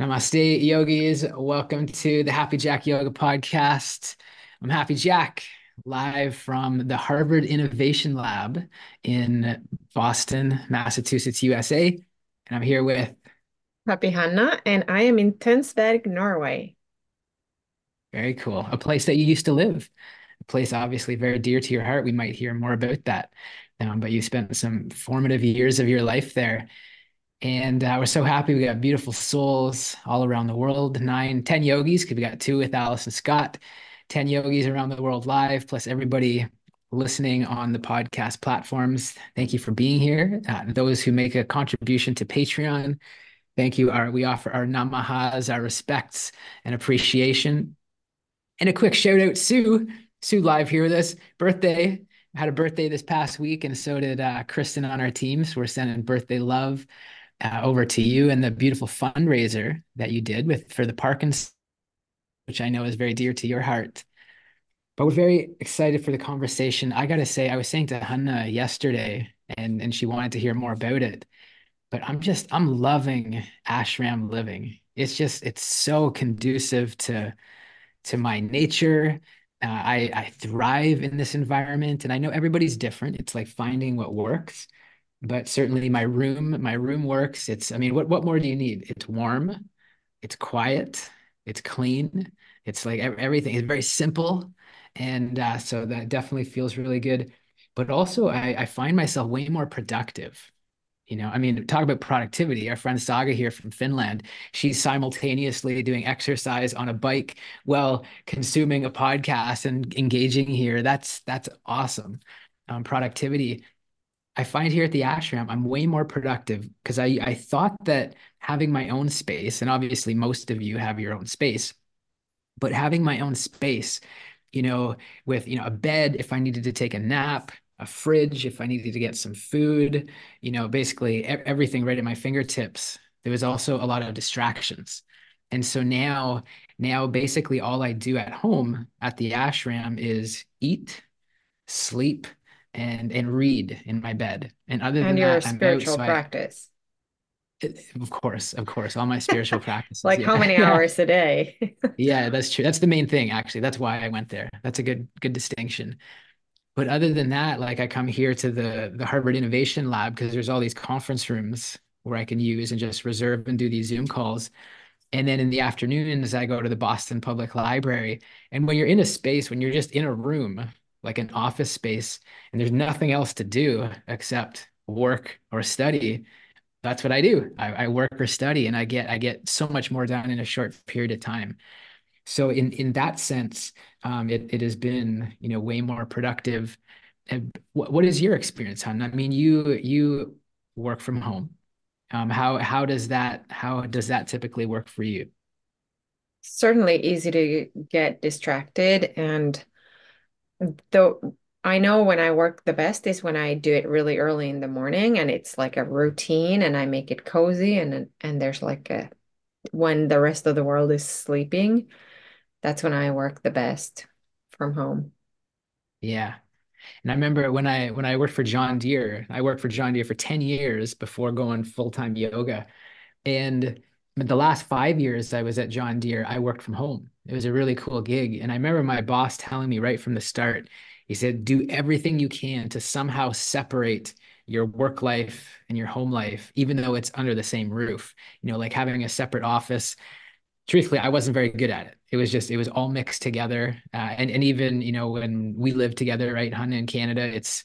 Namaste, yogis. Welcome to the Happy Jack Yoga Podcast. I'm Happy Jack, live from the Harvard Innovation Lab in Boston, Massachusetts, USA. And I'm here with Happy Hanna, and I am in Tönsberg, Norway. Very cool. A place that you used to live. A place obviously very dear to your heart. We might hear more about that. But you spent some formative years of your life there. And we're so happy. We got beautiful souls all around the world. 9, 10 yogis, because we got 2 with Alice and Scott. 10 yogis around the world live, plus everybody listening on the podcast platforms. Thank you for being here. Those who make a contribution to Patreon, thank you. We offer our namahas, our respects, and appreciation. And a quick shout out, Sue. Sue live here with us. Birthday. Had a birthday this past week, and so did Kristen on our team. So we're sending birthday love over to you and the beautiful fundraiser that you did for the Parkinson's, which I know is very dear to your heart. But we're very excited for the conversation. I got to say, I was saying to Hanna yesterday, and she wanted to hear more about it, but I'm loving ashram living. It's so conducive to my nature. I thrive in this environment, and I know everybody's different. It's like finding what works. But certainly my room works. I mean, what more do you need? It's warm, it's quiet, it's clean. It's like everything is very simple. And so that definitely feels really good. But also I find myself way more productive. I mean, talk about productivity. Our friend Saga here from Finland, she's simultaneously doing exercise on a bike while consuming a podcast and engaging here. That's awesome. Productivity. I find here at the ashram, I'm way more productive because I thought that having my own space, and obviously most of you have your own space, but having my own space, with, a bed, if I needed to take a nap, a fridge, if I needed to get some food, basically everything right at my fingertips. There was also a lot of distractions. And so now basically all I do at home at the ashram is eat, sleep, and read in my bed. And other than that, I'm spiritual practice. Of course, all my spiritual practices. Like how many hours a day? Yeah, that's true. That's the main thing, actually. That's why I went there. That's a good distinction. But other than that, I come here to the Harvard Innovation Lab because there's all these conference rooms where I can use and just reserve and do these Zoom calls. And then in the afternoons, I go to the Boston Public Library. And when you're in a space, when you're just in a room, like an office space, and there's nothing else to do except work or study, that's what I do. I work or study, and I get so much more done in a short period of time. So in that sense, it has been, way more productive. And what is your experience, Hanna? I mean, you work from home. How does that typically work for you? Certainly easy to get distracted, and though I know when I work the best is when I do it really early in the morning, and it's like a routine and I make it cozy, and there's when the rest of the world is sleeping, that's when I work the best from home. Yeah. And I remember when I worked for John Deere, for 10 years before going full-time yoga. And the last 5 years I was at John Deere, I worked from home. It was a really cool gig. And I remember my boss telling me right from the start, he said, do everything you can to somehow separate your work life and your home life, even though it's under the same roof, like having a separate office. Truthfully, I wasn't very good at it. It was all mixed together. And even, when we lived together, right, Hanna, in Canada, it's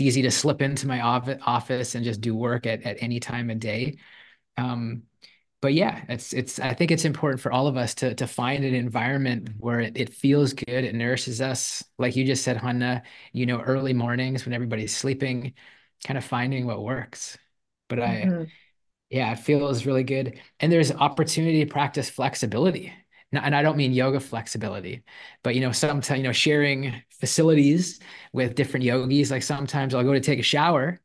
easy to slip into my office and just do work at any time of day. But yeah, I think it's important for all of us to find an environment where it feels good, it nourishes us. Like you just said, Hanna, early mornings when everybody's sleeping, kind of finding what works. But it feels really good. And there's opportunity to practice flexibility. And I don't mean yoga flexibility, but, sometimes, sharing facilities with different yogis, like sometimes I'll go to take a shower.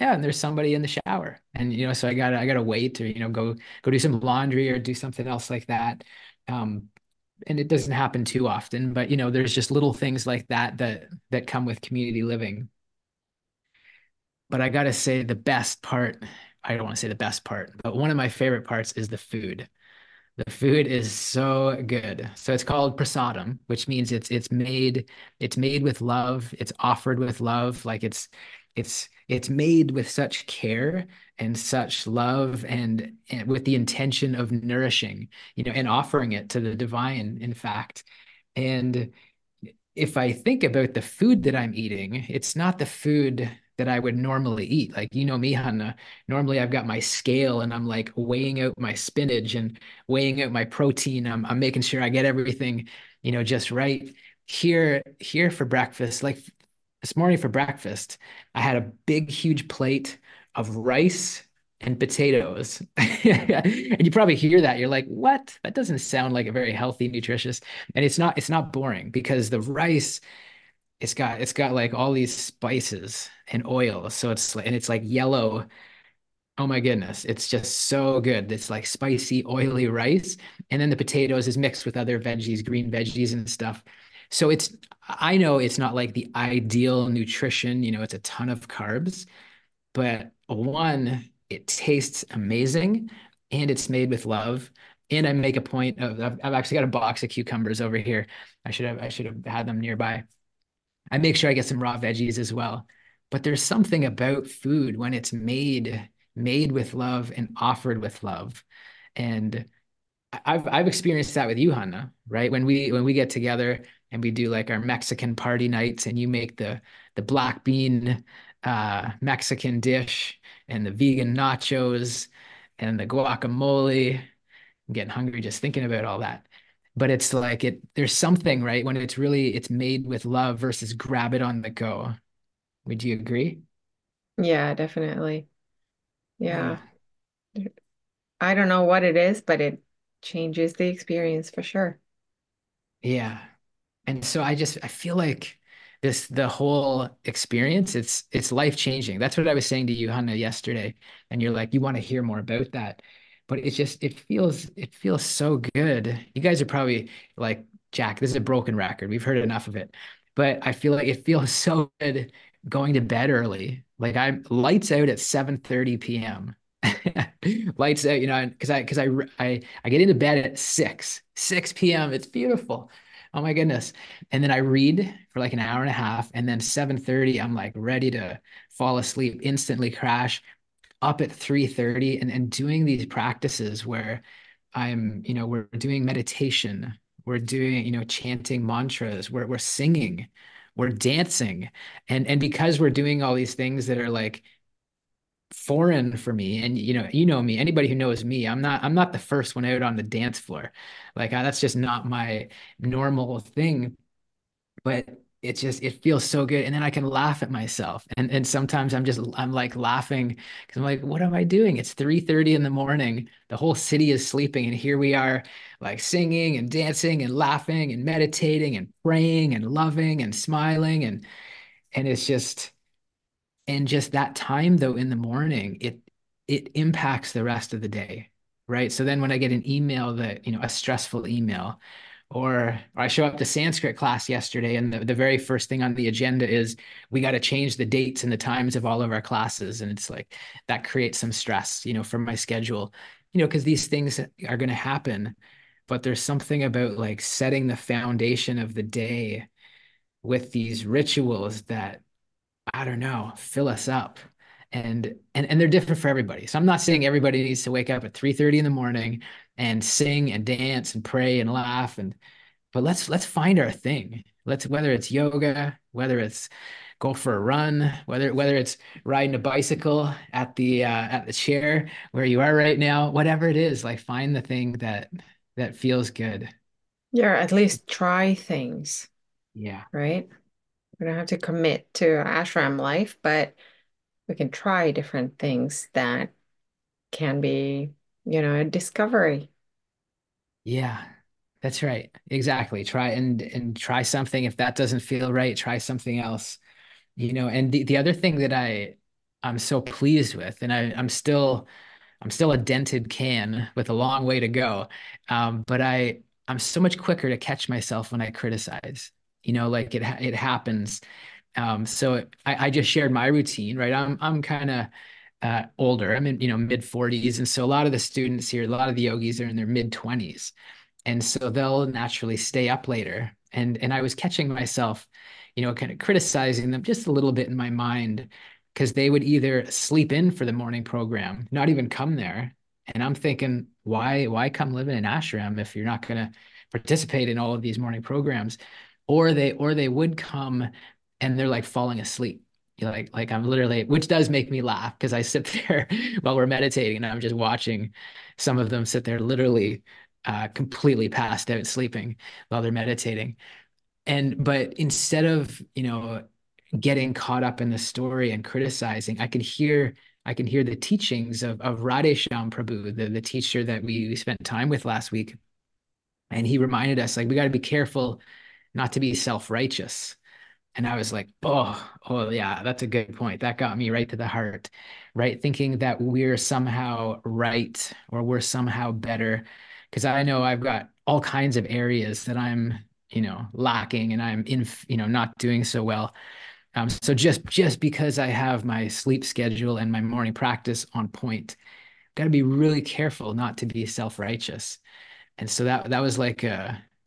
Yeah, and there's somebody in the shower, and so I gotta wait, or go do some laundry or do something else like that. And it doesn't happen too often, but there's just little things like that come with community living. But I gotta say, the best part—I don't want to say the best part, but one of my favorite parts is the food. The food is so good. So it's called Prasadam, which means it's made with love. It's offered with love. Like it's made with such care and such love and with the intention of nourishing, and offering it to the divine, in fact. And if I think about the food that I'm eating, it's not the food that I would normally eat. Like, you know me, Hanna, normally I've got my scale and I'm like weighing out my spinach and weighing out my protein. I'm making sure I get everything, just right. Here for breakfast, like this morning for breakfast, I had a big, huge plate of rice and potatoes. And you probably hear that. You're like, what? That doesn't sound like a very healthy, nutritious. And it's not boring, because the rice, it's got like all these spices and oils. So it's like yellow. Oh my goodness. It's just so good. It's like spicy, oily rice. And then the potatoes is mixed with other veggies, green veggies and stuff. So I know it's not like the ideal nutrition, it's a ton of carbs, but one, it tastes amazing and it's made with love. And I make a point of, I've actually got a box of cucumbers over here. I should have had them nearby. I make sure I get some raw veggies as well. But there's something about food when it's made with love and offered with love. And I've experienced that with you, Hanna, right? When we get together and we do like our Mexican party nights, and you make the black bean Mexican dish and the vegan nachos and the guacamole. I'm getting hungry just thinking about all that. But it's like there's something, right? When it's made with love versus grab it on the go. Would you agree? Yeah, definitely. Yeah. I don't know what it is, but it changes the experience for sure. Yeah. And so I feel like the whole experience, it's life-changing. That's what I was saying to you, Hanna, yesterday. And you're like, you want to hear more about that. But it's just, it feels so good. You guys are probably like, Jack, this is a broken record. We've heard enough of it. But I feel like it feels so good going to bed early. Like I'm lights out at 7:30 p.m. Lights out, because I get into bed at 6 p.m. It's beautiful. Oh my goodness. And then I read for like an hour and a half, and then 7:30, I'm like ready to fall asleep, instantly crash. Up at 3:30 and doing these practices where we're doing meditation, we're doing, chanting mantras, we're singing, we're dancing. And because we're doing all these things that are like foreign for me, and you know me, anybody who knows me, I'm not the first one out on the dance floor. Like that's just not my normal thing, but it feels so good. And then I can laugh at myself. And sometimes I'm like laughing because I'm like, what am I doing? It's 3:30 in the morning. The whole city is sleeping. And here we are like singing and dancing and laughing and meditating and praying and loving and smiling. And it's just that time though in the morning, it impacts the rest of the day. Right. So then when I get an email that, a stressful email, or I show up to Sanskrit class yesterday, and the very first thing on the agenda is we got to change the dates and the times of all of our classes. And it's like, that creates some stress, for my schedule, because these things are going to happen. But there's something about like setting the foundation of the day with these rituals that, I don't know, fill us up. And they're different for everybody. So I'm not saying everybody needs to wake up at 3:30 in the morning and sing and dance and pray and laugh, but let's find our thing. Whether it's yoga, whether it's go for a run, whether it's riding a bicycle at the chair where you are right now, whatever it is, like find the thing that feels good. Yeah, at least try things. Yeah. Right? We don't have to commit to ashram life, but we can try different things that can be, a discovery. Yeah, that's right. Exactly. Try and try something. If that doesn't feel right, try something else, and the other thing that I'm so pleased with, and I'm still a dented can with a long way to go. But I'm so much quicker to catch myself when I criticize, like it happens. So I just shared my routine, right? I'm kind of older. I'm in, mid 40s. And so a lot of the students here, a lot of the yogis are in their mid 20s. And so they'll naturally stay up later. And I was catching myself, kind of criticizing them just a little bit in my mind, because they would either sleep in for the morning program, not even come there. And I'm thinking, why come live in an ashram if you're not going to participate in all of these morning programs? Or they would come and they're like falling asleep. Like I'm literally, which does make me laugh, because I sit there while we're meditating and I'm just watching some of them sit there literally completely passed out sleeping while they're meditating. But instead of, getting caught up in the story and criticizing, I can hear the teachings of Radhe Shyam Prabhu, the teacher that we spent time with last week. And he reminded us, we got to be careful not to be self-righteous. And I was like, oh yeah, that's a good point. That got me right to the heart, right? Thinking that we're somehow right, or we're somehow better. Because I know I've got all kinds of areas that I'm, lacking, and I'm in, not doing so well. So just because I have my sleep schedule and my morning practice on point, I've got to be really careful not to be self-righteous. And so that was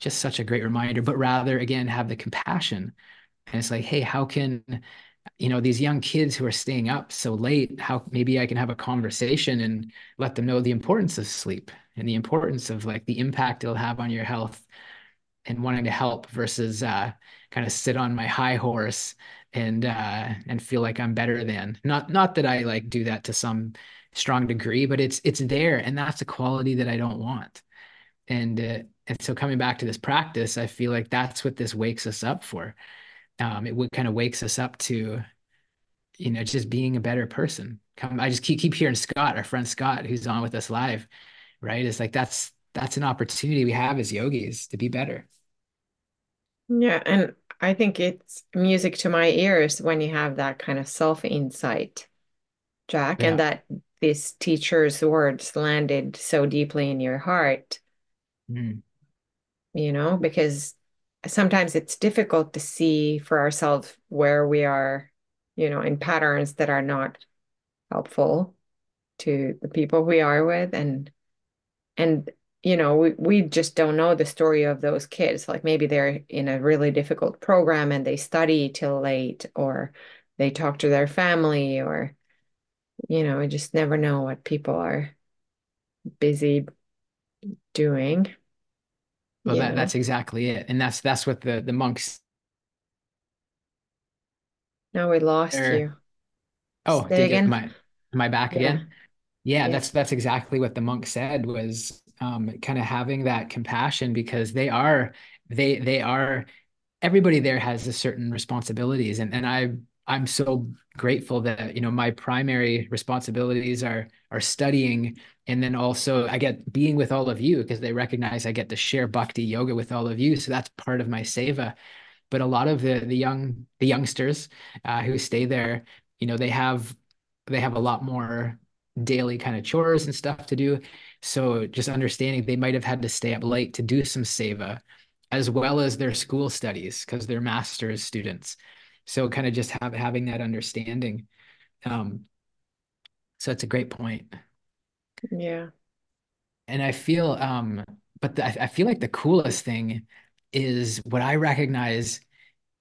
just such a great reminder, but rather, again, have the compassion. And it's like, hey, how can, these young kids who are staying up so late, how maybe I can have a conversation and let them know the importance of sleep and the importance of the impact it'll have on your health, and wanting to help versus kind of sit on my high horse and feel like I'm better than. Not that I do that to some strong degree, but it's there. And that's a quality that I don't want. And so coming back to this practice, I feel like that's what this wakes us up for. It kind of wakes us up to, just being a better person. I just keep hearing Scott, our friend Scott, who's on with us live, right? It's like, that's an opportunity we have as yogis to be better. Yeah. And I think it's music to my ears when you have that kind of self-insight, Jack, and that this teacher's words landed so deeply in your heart. Because sometimes it's difficult to see for ourselves where we are, in patterns that are not helpful to the people we are with. And we just don't know the story of those kids. Maybe they're in a really difficult program and they study till late, or they talk to their family, or, we just never know what people are busy doing. Well, that's exactly it. And that's what the monks. Now we lost you. Oh, am I back again? Yeah, that's exactly what the monk said, was kind of having that compassion, because they are everybody there has a certain responsibilities. And I'm so grateful that, my primary responsibilities are studying. And then also I get being with all of you, because they recognize I get to share bhakti yoga with all of you. So that's part of my seva. But a lot of the youngsters who stay there, they have a lot more daily kind of chores and stuff to do. So just understanding they might've had to stay up late to do some seva, as well as their school studies, because they're master's students. So kind of just having that understanding. So it's a great point. Yeah. And I feel, I feel like the coolest thing is what I recognize.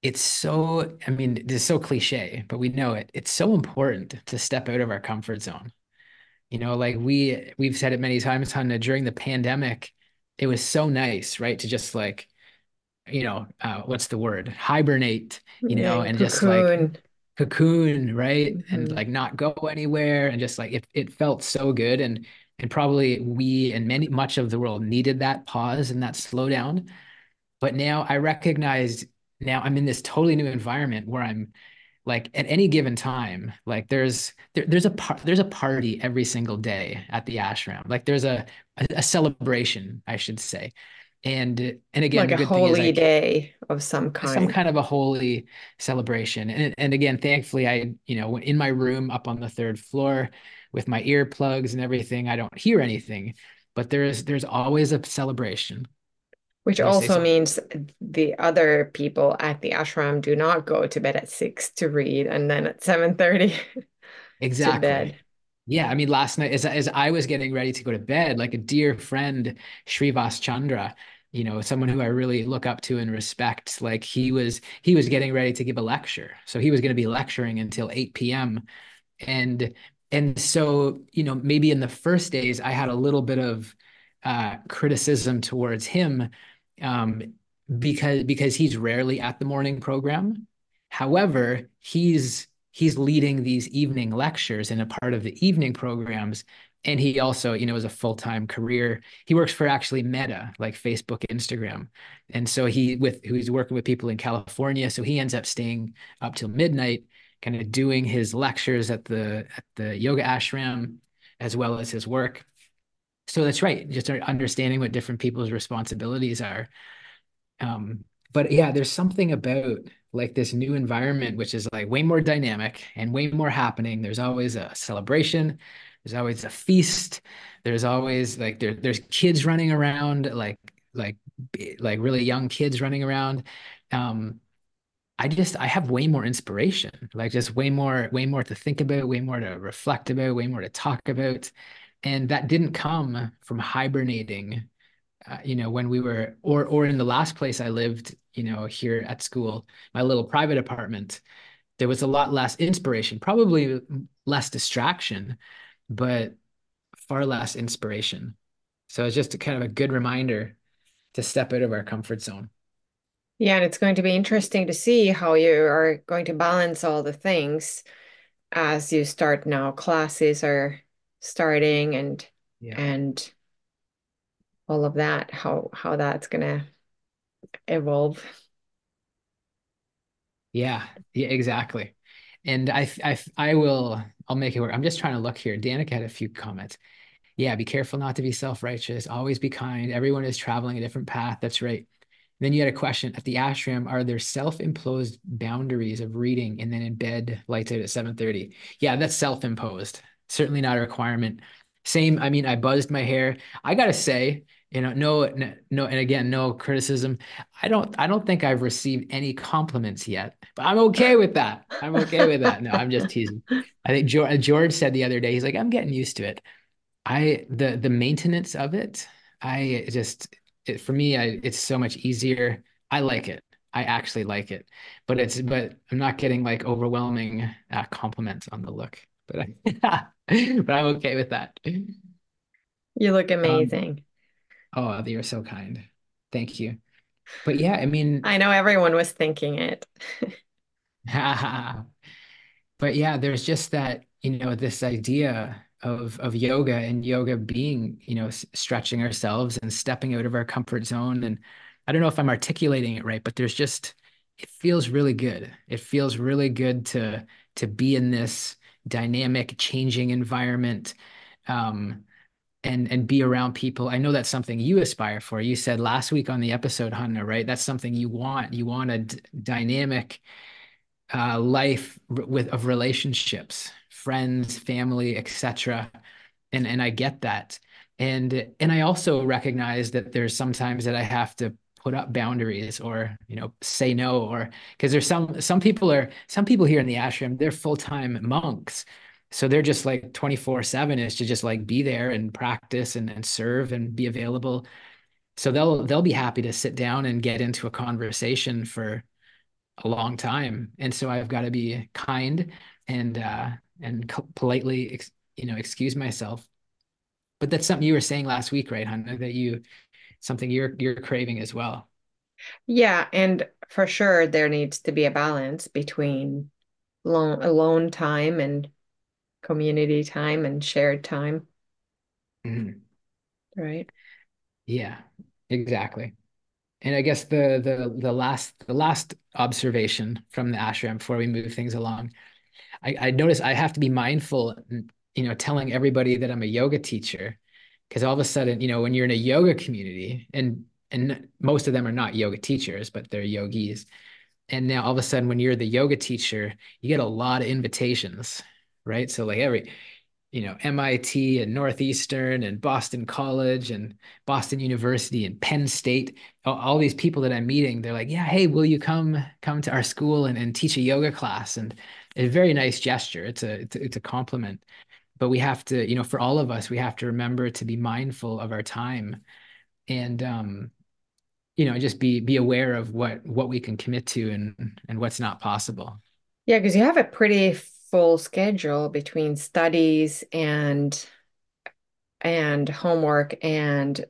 It's so, this is so cliche, but we know it. It's so important to step out of our comfort zone. We've said it many times, Hanna, during the pandemic, it was so nice, right? To just what's the word? Hibernate, and cocoon. Just cocoon, right? Mm-hmm. And not go anywhere. And just it felt so good. And probably we and much of the world needed that pause and that slowdown. But now I recognized, now I'm in this totally new environment where I'm at any given time, there's a party every single day at the ashram. There's a celebration, I should say. And again, a holy day of some kind, a holy celebration. And again, thankfully I, in my room up on the third floor with my earplugs and everything, I don't hear anything, but there's always a celebration. Which also means the other people at the ashram do not go to bed at 6 to read and then at 7:30. Exactly. To bed. Yeah, I mean, last night, as I was getting ready to go to bed, like a dear friend, Srivas Chandra, you know, someone who I really look up to and respect, like he was getting ready to give a lecture. So he was going to be lecturing until 8 p.m. And so, you know, maybe in the first days, I had a little bit of criticism towards him because he's rarely at the morning program. However, he's leading these evening lectures and a part of the evening programs. And he also, you know, is a full-time career. He works for actually Meta, like Facebook, Instagram. And so he's working with people in California. So he ends up staying up till midnight, kind of doing his lectures at the yoga ashram, as well as his work. So that's right. Just understanding what different people's responsibilities are. But yeah, there's something about like this new environment, which is like way more dynamic and way more happening. There's always a celebration. There's always a feast. There's always like, there's kids running around, like really young kids running around. I have way more inspiration, like just way more to think about, way more to reflect about, way more to talk about. And that didn't come from hibernating, you know, when we were, or in the last place I lived, you know, here at school, my little private apartment, there was a lot less inspiration, probably less distraction, but far less inspiration. So it's just kind of a good reminder to step out of our comfort zone. Yeah, and it's going to be interesting to see how you are going to balance all the things as you start now. Classes are starting and all of that, how that's going to evolve. Yeah, exactly. And I'll make it work. I'm just trying to look here. Danica had a few comments. Yeah, be careful not to be self-righteous. Always be kind. Everyone is traveling a different path. That's right. And then you had a question. At the ashram, are there self-imposed boundaries of reading and then in bed, lights out at 7:30? Yeah, that's self-imposed. Certainly not a requirement. Same. I mean, I buzzed my hair. I got to say, you know, no. And again, no criticism. I don't think I've received any compliments yet, but I'm okay with that. No, I'm just teasing. I think George said the other day, he's like, I'm getting used to it. The maintenance of it, for me, it's so much easier. I like it. I actually like it, but I'm not getting like overwhelming compliments on the look, but I'm okay with that. You look amazing. Oh, you're so kind. Thank you. But yeah, I mean, I know everyone was thinking it. But yeah, there's just that, you know, this idea of yoga and yoga being, you know, stretching ourselves and stepping out of our comfort zone. And I don't know if I'm articulating it right, but there's just, it feels really good. It feels really good to be in this dynamic, changing environment. And be around people. I know that's something you aspire for. You said last week on the episode, Hanna, right? That's something you want. You want a dynamic life of relationships, friends, family, etc. And I get that. And I also recognize that there's sometimes that I have to put up boundaries or, you know, say no, or because there's some people here in the ashram, they're full-time monks. So they're just like 24/7 is to just like be there and practice and serve and be available. So they'll be happy to sit down and get into a conversation for a long time. And so I've got to be kind and politely, you know, excuse myself. But that's something you were saying last week, right, Hanna? That you're craving as well. Yeah, and for sure there needs to be a balance between alone time and community time and shared time. Mm-hmm. Right. Yeah, exactly. And I guess the last observation from the ashram before we move things along, I notice I have to be mindful, you know, telling everybody that I'm a yoga teacher, because all of a sudden, you know, when you're in a yoga community and most of them are not yoga teachers, but they're yogis. And now all of a sudden, when you're the yoga teacher, you get a lot of invitations, right? So like every, you know, MIT and Northeastern and Boston College and Boston University and Penn State, all these people that I'm meeting, they're like, yeah, hey, will you come to our school and teach a yoga class? And a very nice gesture. It's a compliment. But we have to, you know, for all of us, we have to remember to be mindful of our time and, you know, just be aware of what we can commit to and what's not possible. Yeah, because you have a pretty full schedule between studies and homework and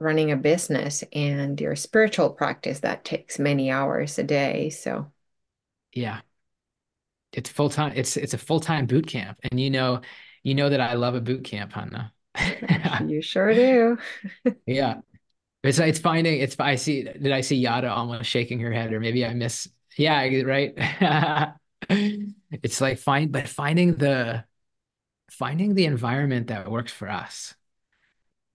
running a business and your spiritual practice that takes many hours a day. So, yeah, it's full time. It's a full time boot camp. And, you know that I love a boot camp, Hanna. You sure do. Yeah. It's finding it's, I see Yada almost shaking her head, or maybe I miss. Yeah. Right. It's like finding the environment that works for us.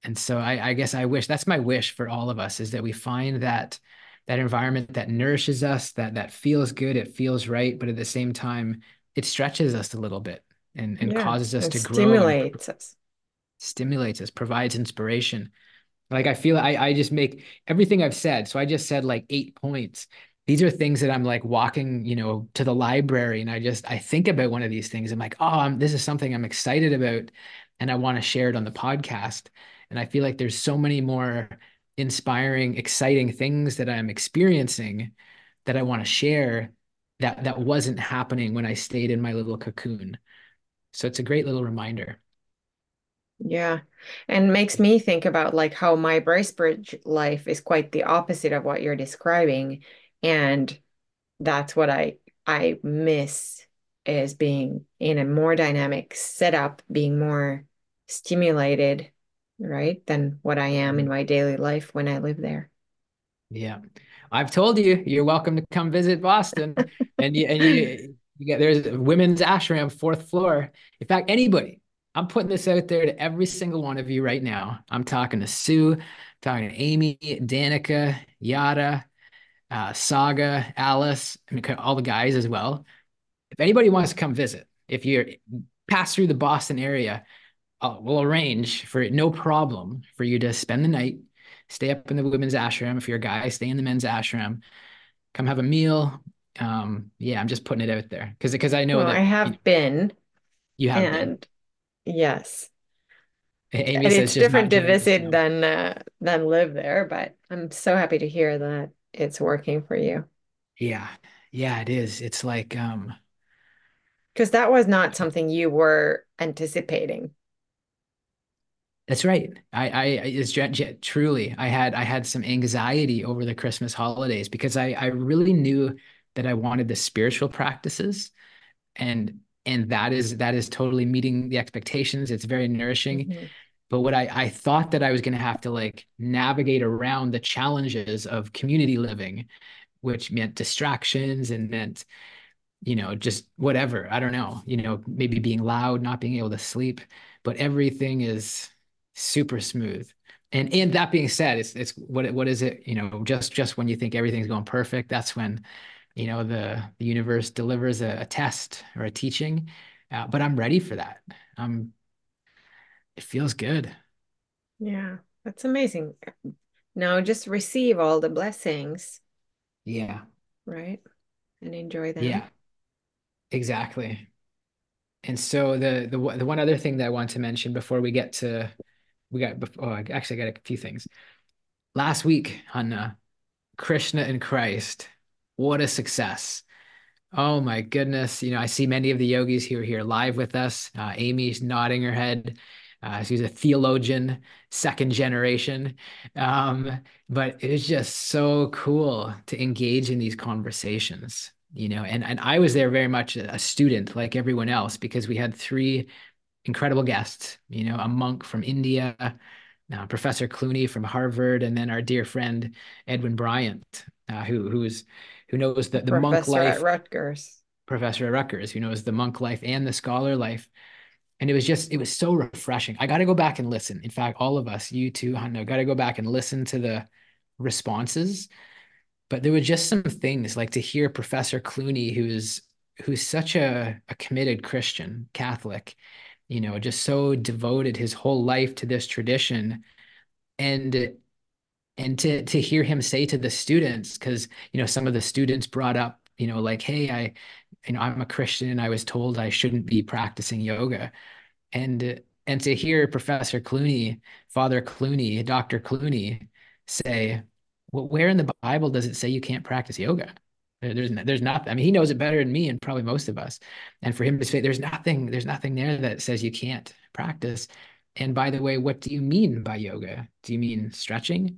And so I guess I wish, that's my wish for all of us, is that we find that environment that nourishes us, that feels good, it feels right, but at the same time, it stretches us a little bit and causes us to grow. Stimulates us, provides inspiration. Like I feel, I just make everything I've said. So I just said like 8 points. These are things that I'm like walking, you know, to the library, and I think about one of these things. I'm like, oh, this is something I'm excited about, and I want to share it on the podcast. And I feel like there's so many more inspiring, exciting things that I'm experiencing that I want to share that wasn't happening when I stayed in my little cocoon. So it's a great little reminder. Yeah. And makes me think about like how my Bracebridge life is quite the opposite of what you're describing. And that's what I miss, is being in a more dynamic setup, being more stimulated, right, than what I am in my daily life when I live there. Yeah. I've told you, you're welcome to come visit Boston. and you get, there's a women's ashram, 4th floor. In fact, anybody, I'm putting this out there to every single one of you right now. I'm talking to Sue, talking to Amy, Danica, Yada, Saga, Alice, I mean, all the guys as well. If anybody wants to come visit, if you pass through the Boston area, we'll arrange for no problem for you to spend the night, stay up in the women's ashram. If you're a guy, stay in the men's ashram, come have a meal. Yeah, I'm just putting it out there because I know that I have been. You have been. Yes. Amy and says it's different to visit than live there, but I'm so happy to hear that it's working for you. Yeah, it is. It's like, because that was not something you were anticipating. That's right. Truly, I had some anxiety over the Christmas holidays because I really knew that I wanted the spiritual practices, and that is totally meeting the expectations. It's very nourishing. Mm-hmm. But what I thought that I was going to have to like navigate around the challenges of community living, which meant distractions and meant, you know, just whatever. I don't know, you know, maybe being loud, not being able to sleep, but everything is super smooth. And that being said, it's what is it, you know, just when you think everything's going perfect, that's when, you know, the universe delivers a test or a teaching. But I'm ready for that. It feels good. Yeah, that's amazing. Now just receive all the blessings. Yeah. Right. And enjoy them. Yeah, exactly. And so the one other thing that I want to mention before I got a few things. Last week, Hanna, Krishna and Christ, what a success. Oh my goodness. You know, I see many of the yogis who are here live with us. Amy's nodding her head. She's a theologian, second generation. But it is just so cool to engage in these conversations, you know, and I was there very much a student like everyone else, because we had 3 incredible guests, you know, a monk from India, Professor Clooney from Harvard, and then our dear friend, Edwin Bryant, who knows the monk life. Professor at Rutgers, who knows the monk life and the scholar life. And it was so refreshing. I got to go back and listen. In fact, all of us, you too, Hanna, got to go back and listen to the responses. But there were just some things, like to hear Professor Clooney, who's such a committed Christian, Catholic, you know, just so devoted his whole life to this tradition. And to hear him say to the students, because, you know, some of the students brought up, you know, like, hey, I'm a Christian and I was told I shouldn't be practicing yoga. And to hear Professor Clooney, Father Clooney, Dr. Clooney say, well, where in the Bible does it say you can't practice yoga? There's nothing. I mean, he knows it better than me and probably most of us. And for him to say, there's nothing there that says you can't practice. And by the way, what do you mean by yoga? Do you mean stretching?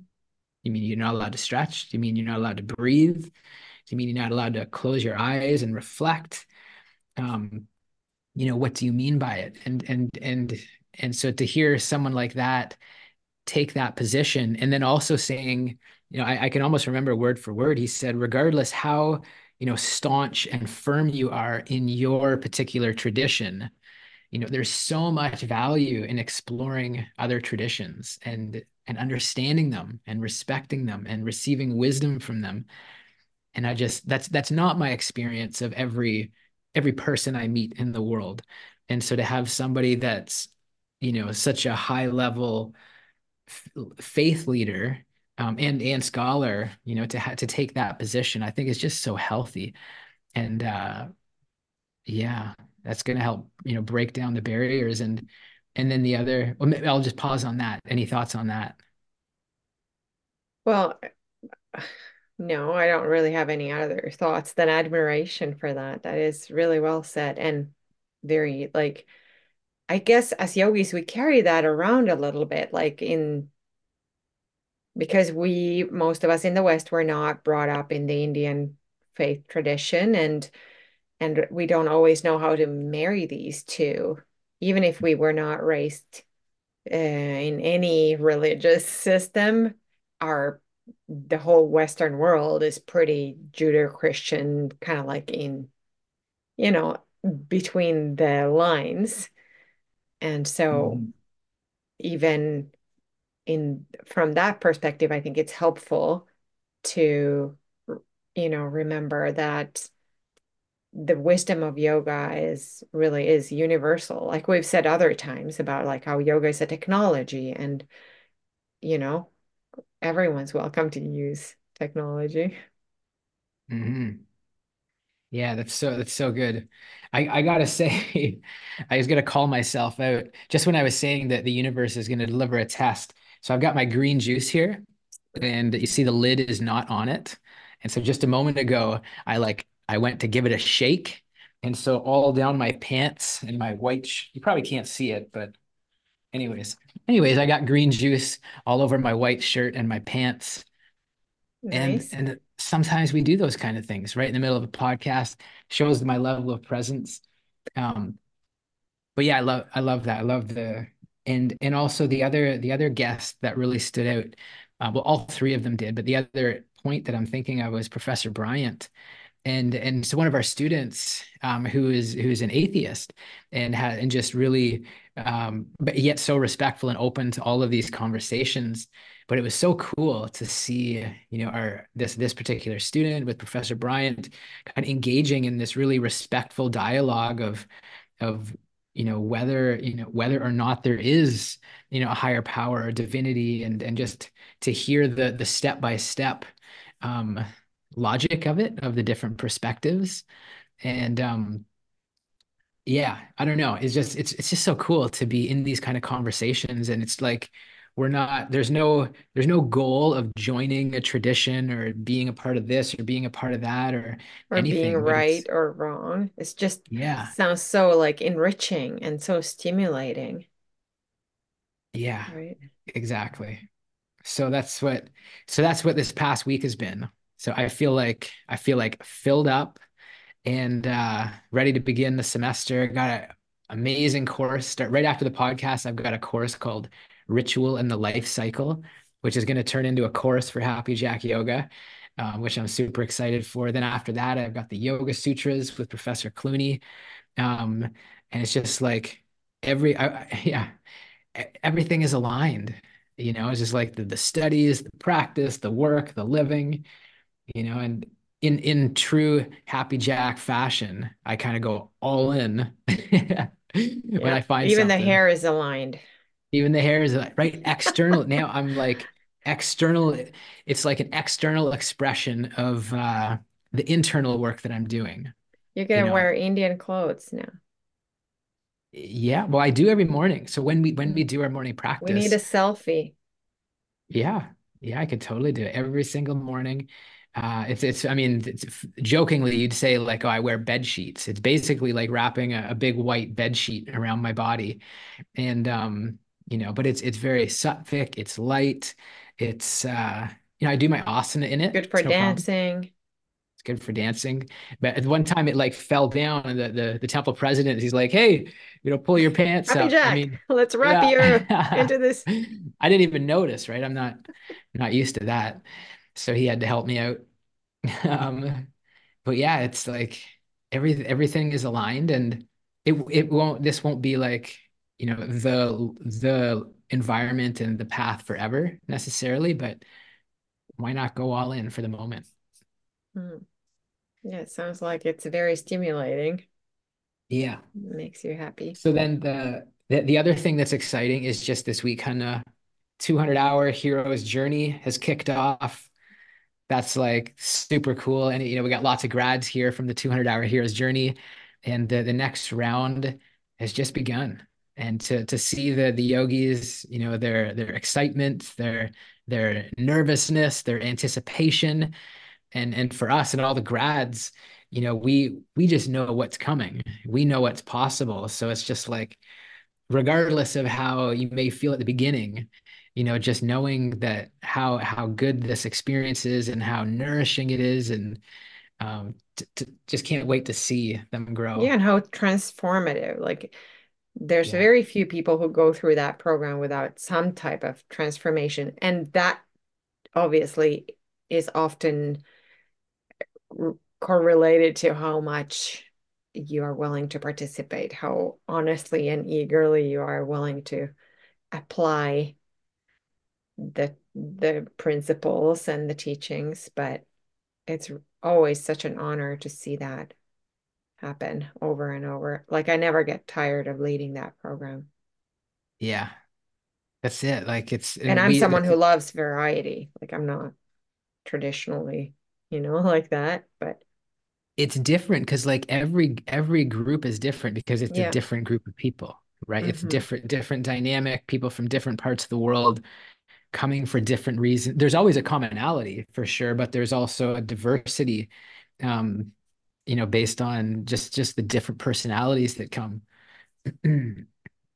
You mean you're not allowed to stretch? Do you mean you're not allowed to breathe? Do you mean you're not allowed to close your eyes and reflect? You know, what do you mean by it? And so to hear someone like that take that position, and then also saying, you know, I can almost remember word for word, he said, regardless how, you know, staunch and firm you are in your particular tradition, you know, there's so much value in exploring other traditions and understanding them and respecting them and receiving wisdom from them. And I just, that's not my experience of every person I meet in the world. And so to have somebody that's, you know, such a high level faith leader and scholar, you know, to take that position, I think is just so healthy. And yeah, that's going to help, you know, break down the barriers. And then the other, well, maybe I'll just pause on that. Any thoughts on that? Well, no, I don't really have any other thoughts than admiration for that. That is really well said. And very, like, I guess as yogis, we carry that around a little bit, like in, because we, most of us in the West, were not brought up in the Indian faith tradition, and we don't always know how to marry these two, even if we were not raised in any religious system. The whole Western world is pretty Judeo-Christian, kind of like in, you know, between the lines. And so even from that perspective, I think it's helpful to, you know, remember that the wisdom of yoga is really universal. Like we've said other times about like how yoga is a technology, and, you know, everyone's welcome to use technology. Mm-hmm. Yeah, that's so good. I gotta say, I was gonna call myself out just when I was saying that the universe is gonna deliver a test. So I've got my green juice here, and you see the lid is not on it. And so just a moment ago, I went to give it a shake, and so all down my pants and my white. You probably can't see it, but. Anyways, I got green juice all over my white shirt and my pants. Nice. And sometimes we do those kind of things right in the middle of a podcast. Shows my level of presence. But yeah, I love that. I love the and also the other guest that really stood out. Well, all three of them did, but the other point that I'm thinking of was Professor Bryant. And so one of our students who is an atheist and just really but yet so respectful and open to all of these conversations. But it was so cool to see, you know, this particular student with Professor Bryant kind of engaging in this really respectful dialogue of whether or not there is, you know, a higher power or divinity, and just to hear the step by step logic of it, of the different perspectives. And yeah, I don't know, it's just so cool to be in these kind of conversations. And it's like there's no goal of joining a tradition or being a part of this or being a part of that or anything, being right or wrong. It's just, yeah, sounds so like enriching and so stimulating. Yeah, right? Exactly. So that's what this past week has been. So I feel like filled up and ready to begin the semester. Got an amazing course. Start right after the podcast, I've got a course called Ritual and the Life Cycle, which is going to turn into a course for Happy Jack Yoga, which I'm super excited for. Then after that, I've got the Yoga Sutras with Professor Clooney. And it's just like everything is aligned. You know, it's just like the studies, the practice, the work, the living. You know, and in true Happy Jack fashion, I kind of go all in when I find even something. The hair is aligned. Even the hair is right external. Now I'm like external. It's like an external expression of the internal work that I'm doing. You're gonna wear Indian clothes now. Yeah, well, I do every morning. So when we do our morning practice, we need a selfie. Yeah, I could totally do it every single morning. I mean, jokingly, you'd say like, oh, I wear bed sheets. It's basically like wrapping a big white bed sheet around my body. And, but it's very sattvic, it's light. It's, I do my asana in it. Good for dancing. It's good for dancing. But at one time it like fell down and the temple president, he's like, hey, pull your pants up. Happy Jack, let's wrap you into this. I didn't even notice, right? I'm not used to that. So he had to help me out. But yeah, it's like everything is aligned, and this won't be like, the environment and the path forever necessarily, but why not go all in for the moment? Mm. Yeah. It sounds like it's very stimulating. Yeah. It makes you happy. So then the other thing that's exciting is just this week, Hanna, 200-hour hero's journey has kicked off. That's like super cool. And, we got lots of grads here from the 200-hour hero's journey, and the next round has just begun. And to see the yogis, their excitement, their nervousness, their anticipation, and for us and all the grads, we just know what's coming. We know what's possible. So it's just like, regardless of how you may feel at the beginning, just knowing that how good this experience is and how nourishing it is, and just can't wait to see them grow. Yeah, and how transformative. Like, there's very few people who go through that program without some type of transformation, and that obviously is often correlated to how much you are willing to participate, how honestly and eagerly you are willing to apply the principles and the teachings. But it's always such an honor to see that happen over and over. Like, I never get tired of leading that program. Yeah, that's it. Like, it's, and I'm someone who loves variety. Like, I'm not traditionally, like that, but it's different because like every group is different because it's a different group of people, right? Mm-hmm. It's different dynamic, people from different parts of the world coming for different reasons. There's always a commonality for sure, but there's also a diversity, based on just the different personalities that come.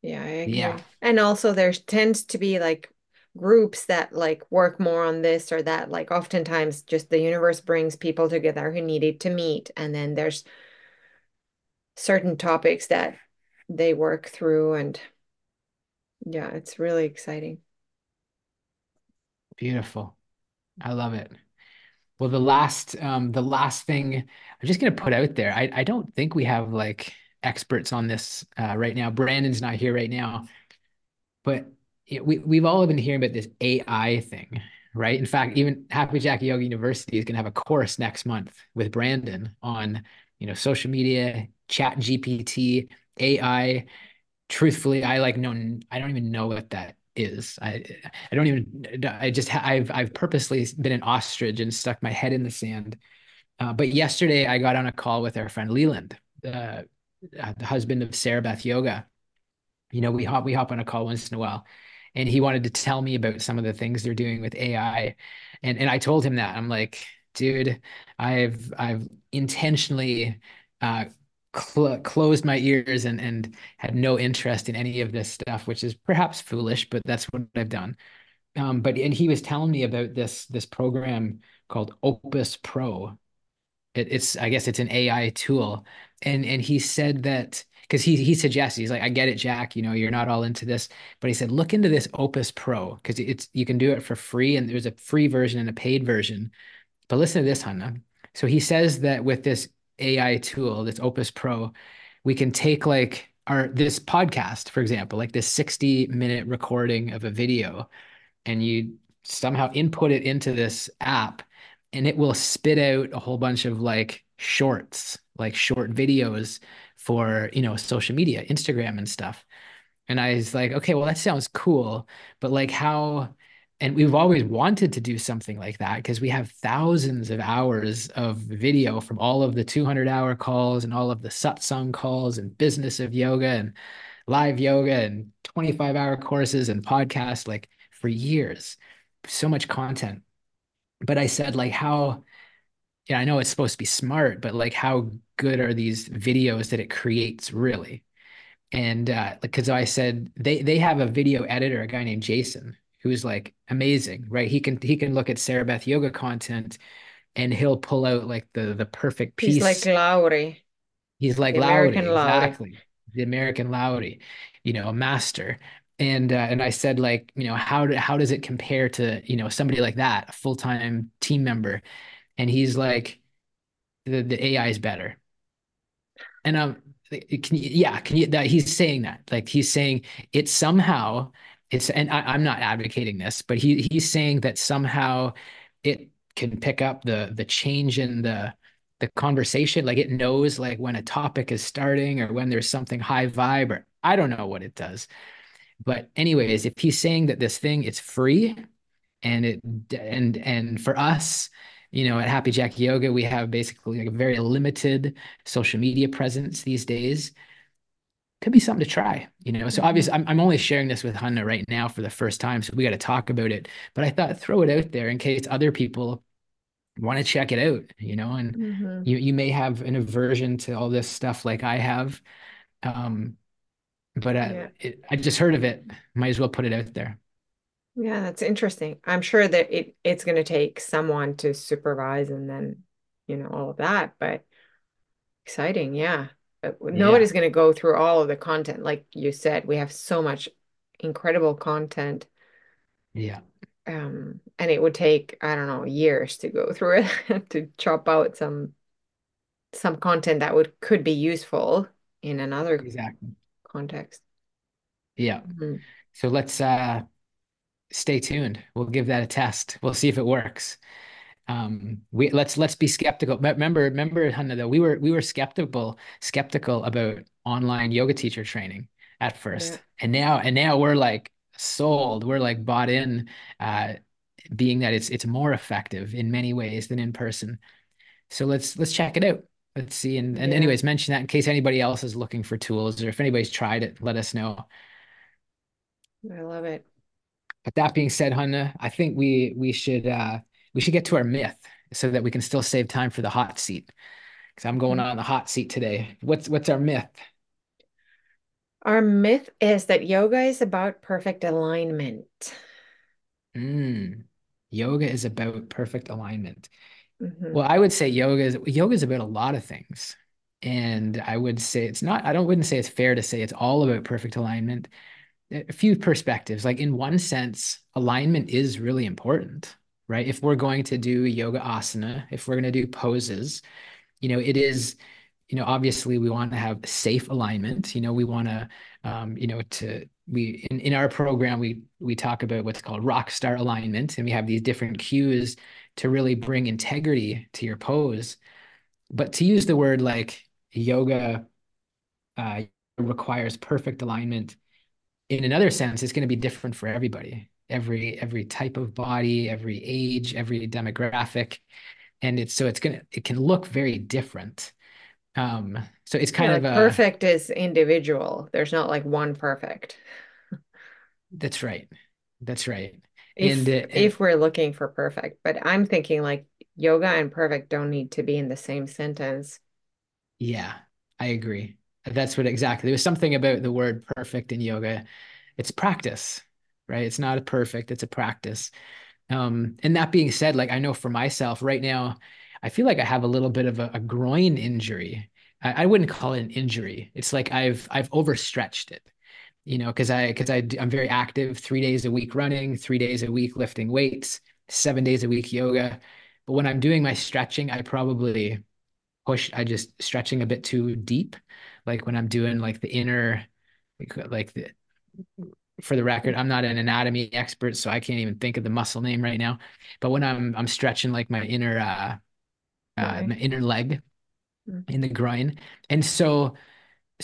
Yeah, I agree. Yeah. And also there tends to be like groups that like work more on this or that. Like, oftentimes just the universe brings people together who needed to meet, and then there's certain topics that they work through, and yeah, it's really exciting. Beautiful. I love it. Well, the last thing I'm just going to put out there, I don't think we have like experts on this right now. Brandon's not here right now, but we've all been hearing about this AI thing, right? In fact, even Happy Jack Yoga University is going to have a course next month with Brandon on, social media, chat GPT, AI. Truthfully, I don't even know what that is. I've purposely been an ostrich and stuck my head in the sand. But yesterday I got on a call with our friend Leland, the husband of Sarah Beth Yoga. We hop on a call once in a while. And he wanted to tell me about some of the things they're doing with AI. And I told him that. I'm like, dude, I've intentionally closed my ears and had no interest in any of this stuff, which is perhaps foolish, but that's what I've done. And he was telling me about this program called Opus Pro. I guess it's an AI tool. And he said that, because he suggests, he's like, I get it, Jack, you're not all into this, but he said, look into this Opus Pro, because you can do it for free, and there's a free version and a paid version. But listen to this, Hanna. So he says that with this AI tool, this Opus Pro, we can take like this podcast, for example, like this 60-minute recording of a video, and you somehow input it into this app, and it will spit out a whole bunch of like shorts, like short videos for, social media, Instagram and stuff. And I was like, okay, well, that sounds cool, but like and we've always wanted to do something like that because we have thousands of hours of video from all of the 200-hour calls and all of the satsang calls and business of yoga and live yoga and 25-hour courses and podcasts, like, for years, so much content. But I said, like, how, yeah, I know it's supposed to be smart, but like, how good are these videos that it creates really? And because I said, they have a video editor, a guy named Jason, who's like amazing, right? He can look at Sarah Beth yoga content and he'll pull out like the perfect piece. He's like Lowry. He's like Lowry, exactly. The American Lowry, you know, a master. And I said, like, you know, how does it compare to, you know, somebody like that, a full-time team member? And he's like, the AI is better. And he's saying that, like, he's saying it somehow, it's, and I'm not advocating this, but he's saying that somehow it can pick up the change in the conversation. Like, it knows, like, when a topic is starting or when there's something high vibe, or I don't know what it does. But anyways, if he's saying that this thing, it's free, and it for us, you know, at Happy Jack Yoga, we have basically like a very limited social media presence these days. Could be something to try, you know. So obviously, I'm only sharing this with Hanna right now for the first time, so we got to talk about it. But I thought, throw it out there in case other people want to check it out, you know. And you may have an aversion to all this stuff, like I have. I just heard of it. Might as well put it out there. Yeah, that's interesting. I'm sure that it's going to take someone to supervise and then, you know, all of that. But exciting, yeah. But nobody's going to go through all of the content. Like you said, we have so much incredible content. Yeah. And it would take, I don't know, years to go through it to chop out some content that could be useful in another context. Yeah. Mm-hmm. So let's stay tuned. We'll give that a test. We'll see if it works. Let's be skeptical. But remember, Hanna, though, we were skeptical about online yoga teacher training at first. Yeah. And now we're like sold. We're like bought in, being that it's more effective in many ways than in person. So let's check it out. Let's see. And anyways, mention that in case anybody else is looking for tools, or if anybody's tried it, let us know. I love it. But that being said, Hanna, I think we should get to our myth so that we can still save time for the hot seat, because I'm going on the hot seat today. What's our myth? Our myth is that yoga is about perfect alignment. Yoga is about perfect alignment. Mm-hmm. Well, I would say yoga is about a lot of things. And I would say I wouldn't say it's fair to say it's all about perfect alignment. A few perspectives, like, in one sense, alignment is really important, right? If we're going to do yoga asana, if we're going to do poses, you know, it is, you know, obviously we want to have safe alignment. You know, we want to, in our program, we talk about what's called rock star alignment, and we have these different cues to really bring integrity to your pose. But to use the word like yoga requires perfect alignment, in another sense, it's going to be different for everybody. Every type of body, every age, every demographic, and it can look very different. So it's kind of like perfect is individual. There's not like one perfect. That's right. If we're looking for perfect, but I'm thinking like yoga and perfect don't need to be in the same sentence. Yeah, I agree. That's what exactly. There was something about the word perfect in yoga. It's practice. Right? It's not a perfect, it's a practice. And that being said, like, I know for myself right now, I feel like I have a little bit of a groin injury. I wouldn't call it an injury. It's like I've overstretched it, you know, because I'm very active, 3 days a week running, 3 days a week lifting weights, 7 days a week yoga. But when I'm doing my stretching, I just stretching a bit too deep. Like when I'm doing like the inner, for the record, I'm not an anatomy expert, so I can't even think of the muscle name right now. But when I'm stretching like my inner my inner leg in the groin. And so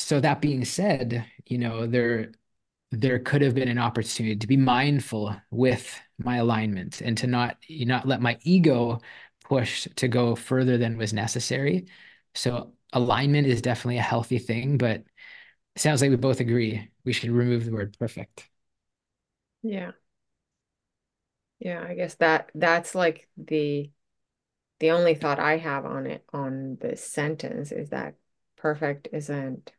that being said, you know, there could have been an opportunity to be mindful with my alignment and to not let my ego push to go further than was necessary. So alignment is definitely a healthy thing, but It sounds like we both agree we should remove the word perfect. Yeah. Yeah, I guess that's like the only thought I have on it, on this sentence, is that perfect isn't,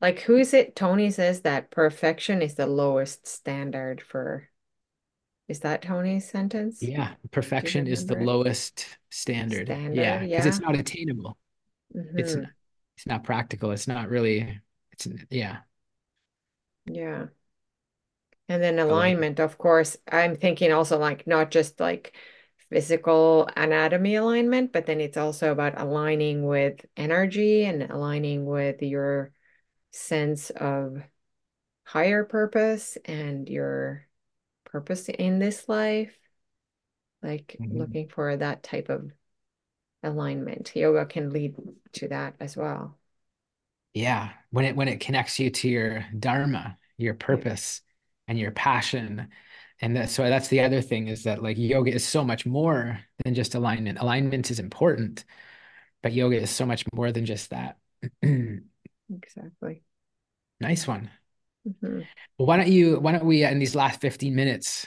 like, who is it? Tony says that perfection is the lowest standard for, is that Tony's sentence? Yeah. Perfection is the lowest standard. Yeah. Because it's not attainable. Mm-hmm. It's not practical. It's not really, it's, yeah. Yeah. And then alignment, of course, I'm thinking also like, not just like physical anatomy alignment, but then it's also about aligning with energy and aligning with your sense of higher purpose and your purpose in this life, like looking for that type of alignment. Yoga can lead to that as well. Yeah, when it connects you to your dharma, your purpose and your passion. And that's the other thing, is that like yoga is so much more than just alignment. Alignment is important, but yoga is so much more than just that. Exactly. Nice one. Mm-hmm. Well, why don't we in these last 15 minutes,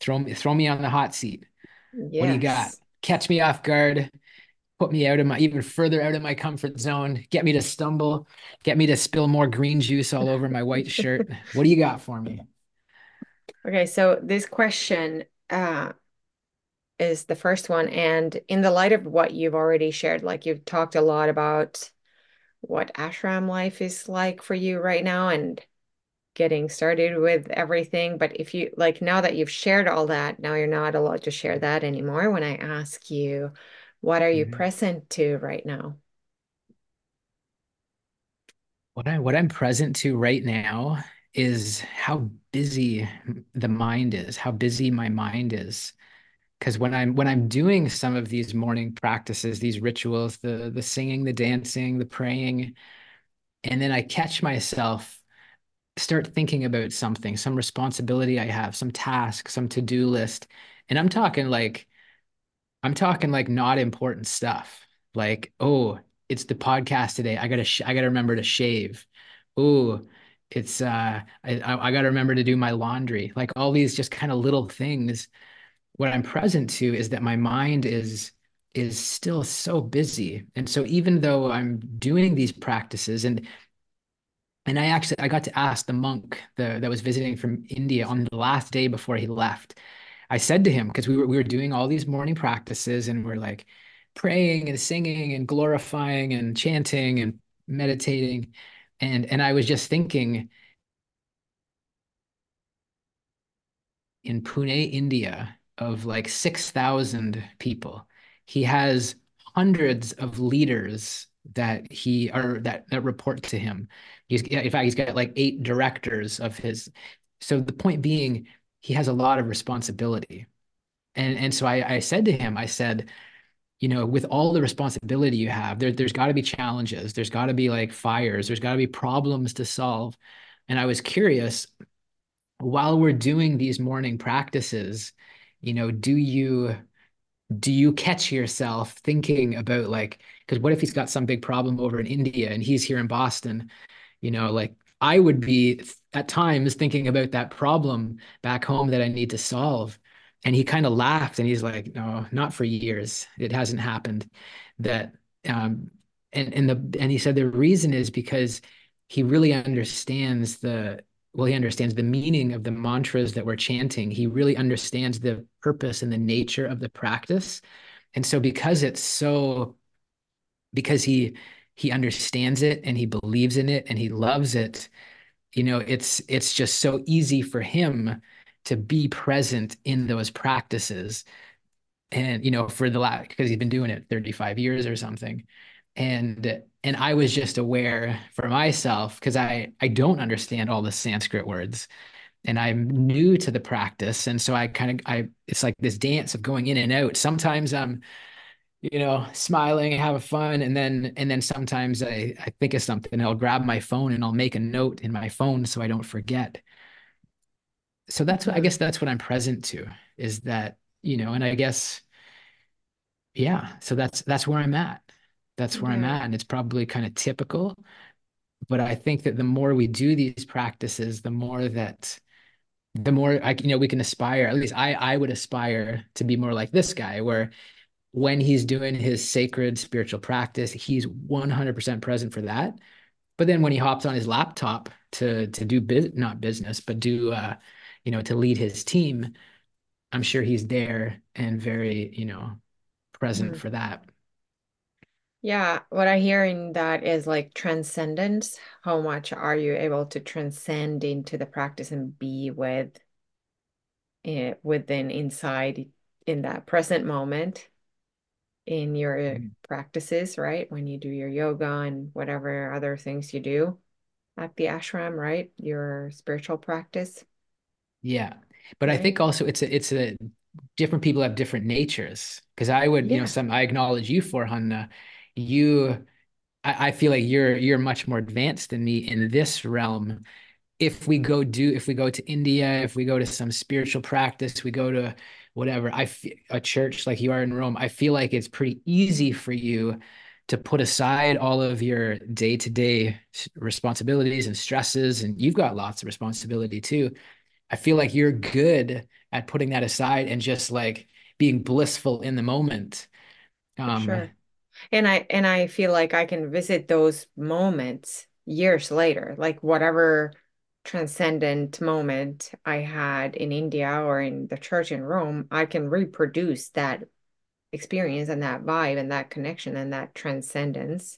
throw me on the hot seat. Yes. What do you got? Catch me off guard, put me even further out of my comfort zone, get me to stumble, get me to spill more green juice all over my white shirt. What do you got for me? Okay, so this question is the first one. And in the light of what you've already shared, like you've talked a lot about what ashram life is like for you right now and getting started with everything. But if you, like, now that you've shared all that, now you're not allowed to share that anymore. When I ask you, what are you present to right now? What I'm present to right now is how busy the mind is, how busy my mind is. Because when I'm doing some of these morning practices, these rituals, the singing, the dancing, the praying, and then I catch myself, start thinking about something, some responsibility I have, some task, some to-do list. And I'm talking like not important stuff. Like, oh, it's the podcast today. I gotta remember to shave. Ooh, it's I gotta remember to do my laundry. Like all these just kind of little things. What I'm present to is that my mind is still so busy. And so even though I'm doing these practices, and I got to ask the monk that was visiting from India on the last day before he left. I said to him, because we were doing all these morning practices and we're like praying and singing and glorifying and chanting and meditating. And I was just thinking, in Pune, India, of like 6,000 people, he has hundreds of leaders that report to him. In fact, he's got like 8 directors of his. So the point being, he has a lot of responsibility. And so I said to him, I said, you know, with all the responsibility you have, there's got to be challenges. There's got to be like fires. There's got to be problems to solve. And I was curious, while we're doing these morning practices, you know, do you catch yourself thinking about, like, because what if he's got some big problem over in India and he's here in Boston, you know, like I would be at times thinking about that problem back home that I need to solve. And he kind of laughed and he's like, no, not for years. It hasn't happened. That, and he said the reason is because he really understands he understands the meaning of the mantras that we're chanting. He really understands the purpose and the nature of the practice. And so because he understands it and he believes in it and he loves it, you know, it's just so easy for him to be present in those practices. And, you know, because he's been doing it 35 years or something. And I was just aware for myself, because I don't understand all the Sanskrit words and I'm new to the practice. And so it's like this dance of going in and out. Sometimes I'm, you know, smiling, having fun. And then sometimes I think of something, I'll grab my phone and I'll make a note in my phone so I don't forget. So that's what I'm present to, is that, you know, and I guess, yeah, so that's where I'm at. That's where I'm at. And it's probably kind of typical, But I think that the more we do these practices, the more we can aspire, at least I would aspire to be more like this guy, where when he's doing his sacred spiritual practice, he's 100% present for that. But then when he hops on his laptop to do to lead his team, I'm sure he's there and very, present for that. Yeah. What I hear in that is like transcendence. How much are you able to transcend into the practice and be with it within, inside, in that present moment in your practices, right? When you do your yoga and whatever other things you do at the ashram, right? Your spiritual practice. Yeah. But right? I think also it's different people have different natures. Cause I would, I acknowledge you for Hanna. I feel like you're much more advanced than me in this realm. If we go to India, if we go to some spiritual practice, we go to whatever, a church like you are in Rome, I feel like it's pretty easy for you to put aside all of your day-to-day responsibilities and stresses, and you've got lots of responsibility too. I feel like you're good at putting that aside and just like being blissful in the moment. Sure. And I feel like I can visit those moments years later, like whatever transcendent moment I had in India or in the church in Rome, I can reproduce that experience and that vibe and that connection and that transcendence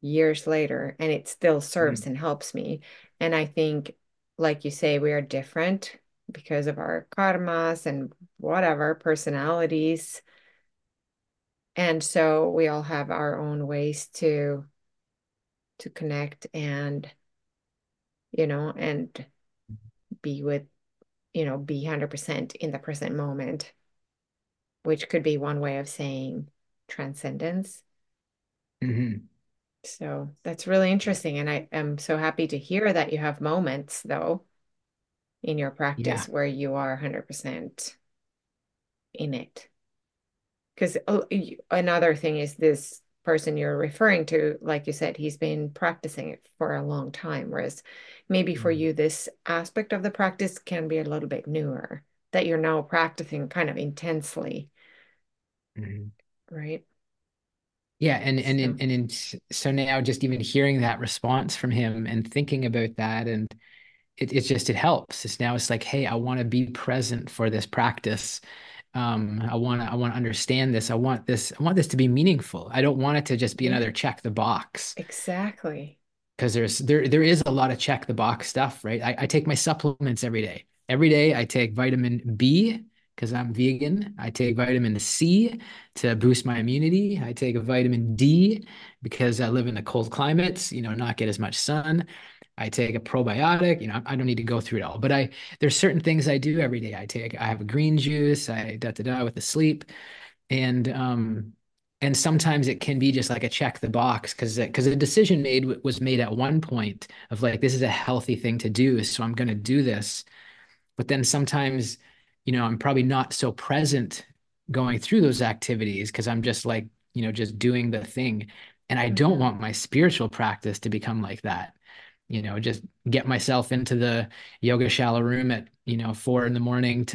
years later. And it still serves and helps me. And I think, like you say, we are different because of our karmas and whatever personalities. And so we all have our own ways to connect and, and be with, be 100% in the present moment, which could be one way of saying transcendence. Mm-hmm. So that's really interesting. And I am so happy to hear that you have moments though in your practice where you are 100% in it. Because another thing is this person you're referring to, like you said, he's been practicing it for a long time, whereas maybe for you, this aspect of the practice can be a little bit newer, that you're now practicing kind of intensely, right? Yeah, so now just even hearing that response from him and thinking about that, and it helps. It's like, hey, I want to be present for this practice. I want to understand this. I want this to be meaningful. I don't want it to just be another check the box. Exactly. Because there is a lot of check the box stuff, right? I take my supplements every day. Every day I take vitamin B because I'm vegan. I take vitamin C to boost my immunity. I take a vitamin D because I live in the cold climates, not get as much sun. I take a probiotic, I don't need to go through it all, but there's certain things I do every day. I have a green juice, I with the sleep. And sometimes it can be just like a check the box because a decision was made at one point of like, this is a healthy thing to do. So I'm going to do this. But then sometimes, I'm probably not so present going through those activities because I'm just like, just doing the thing. And I don't want my spiritual practice to become like that. Just get myself into the yoga shala room at, 4 a.m.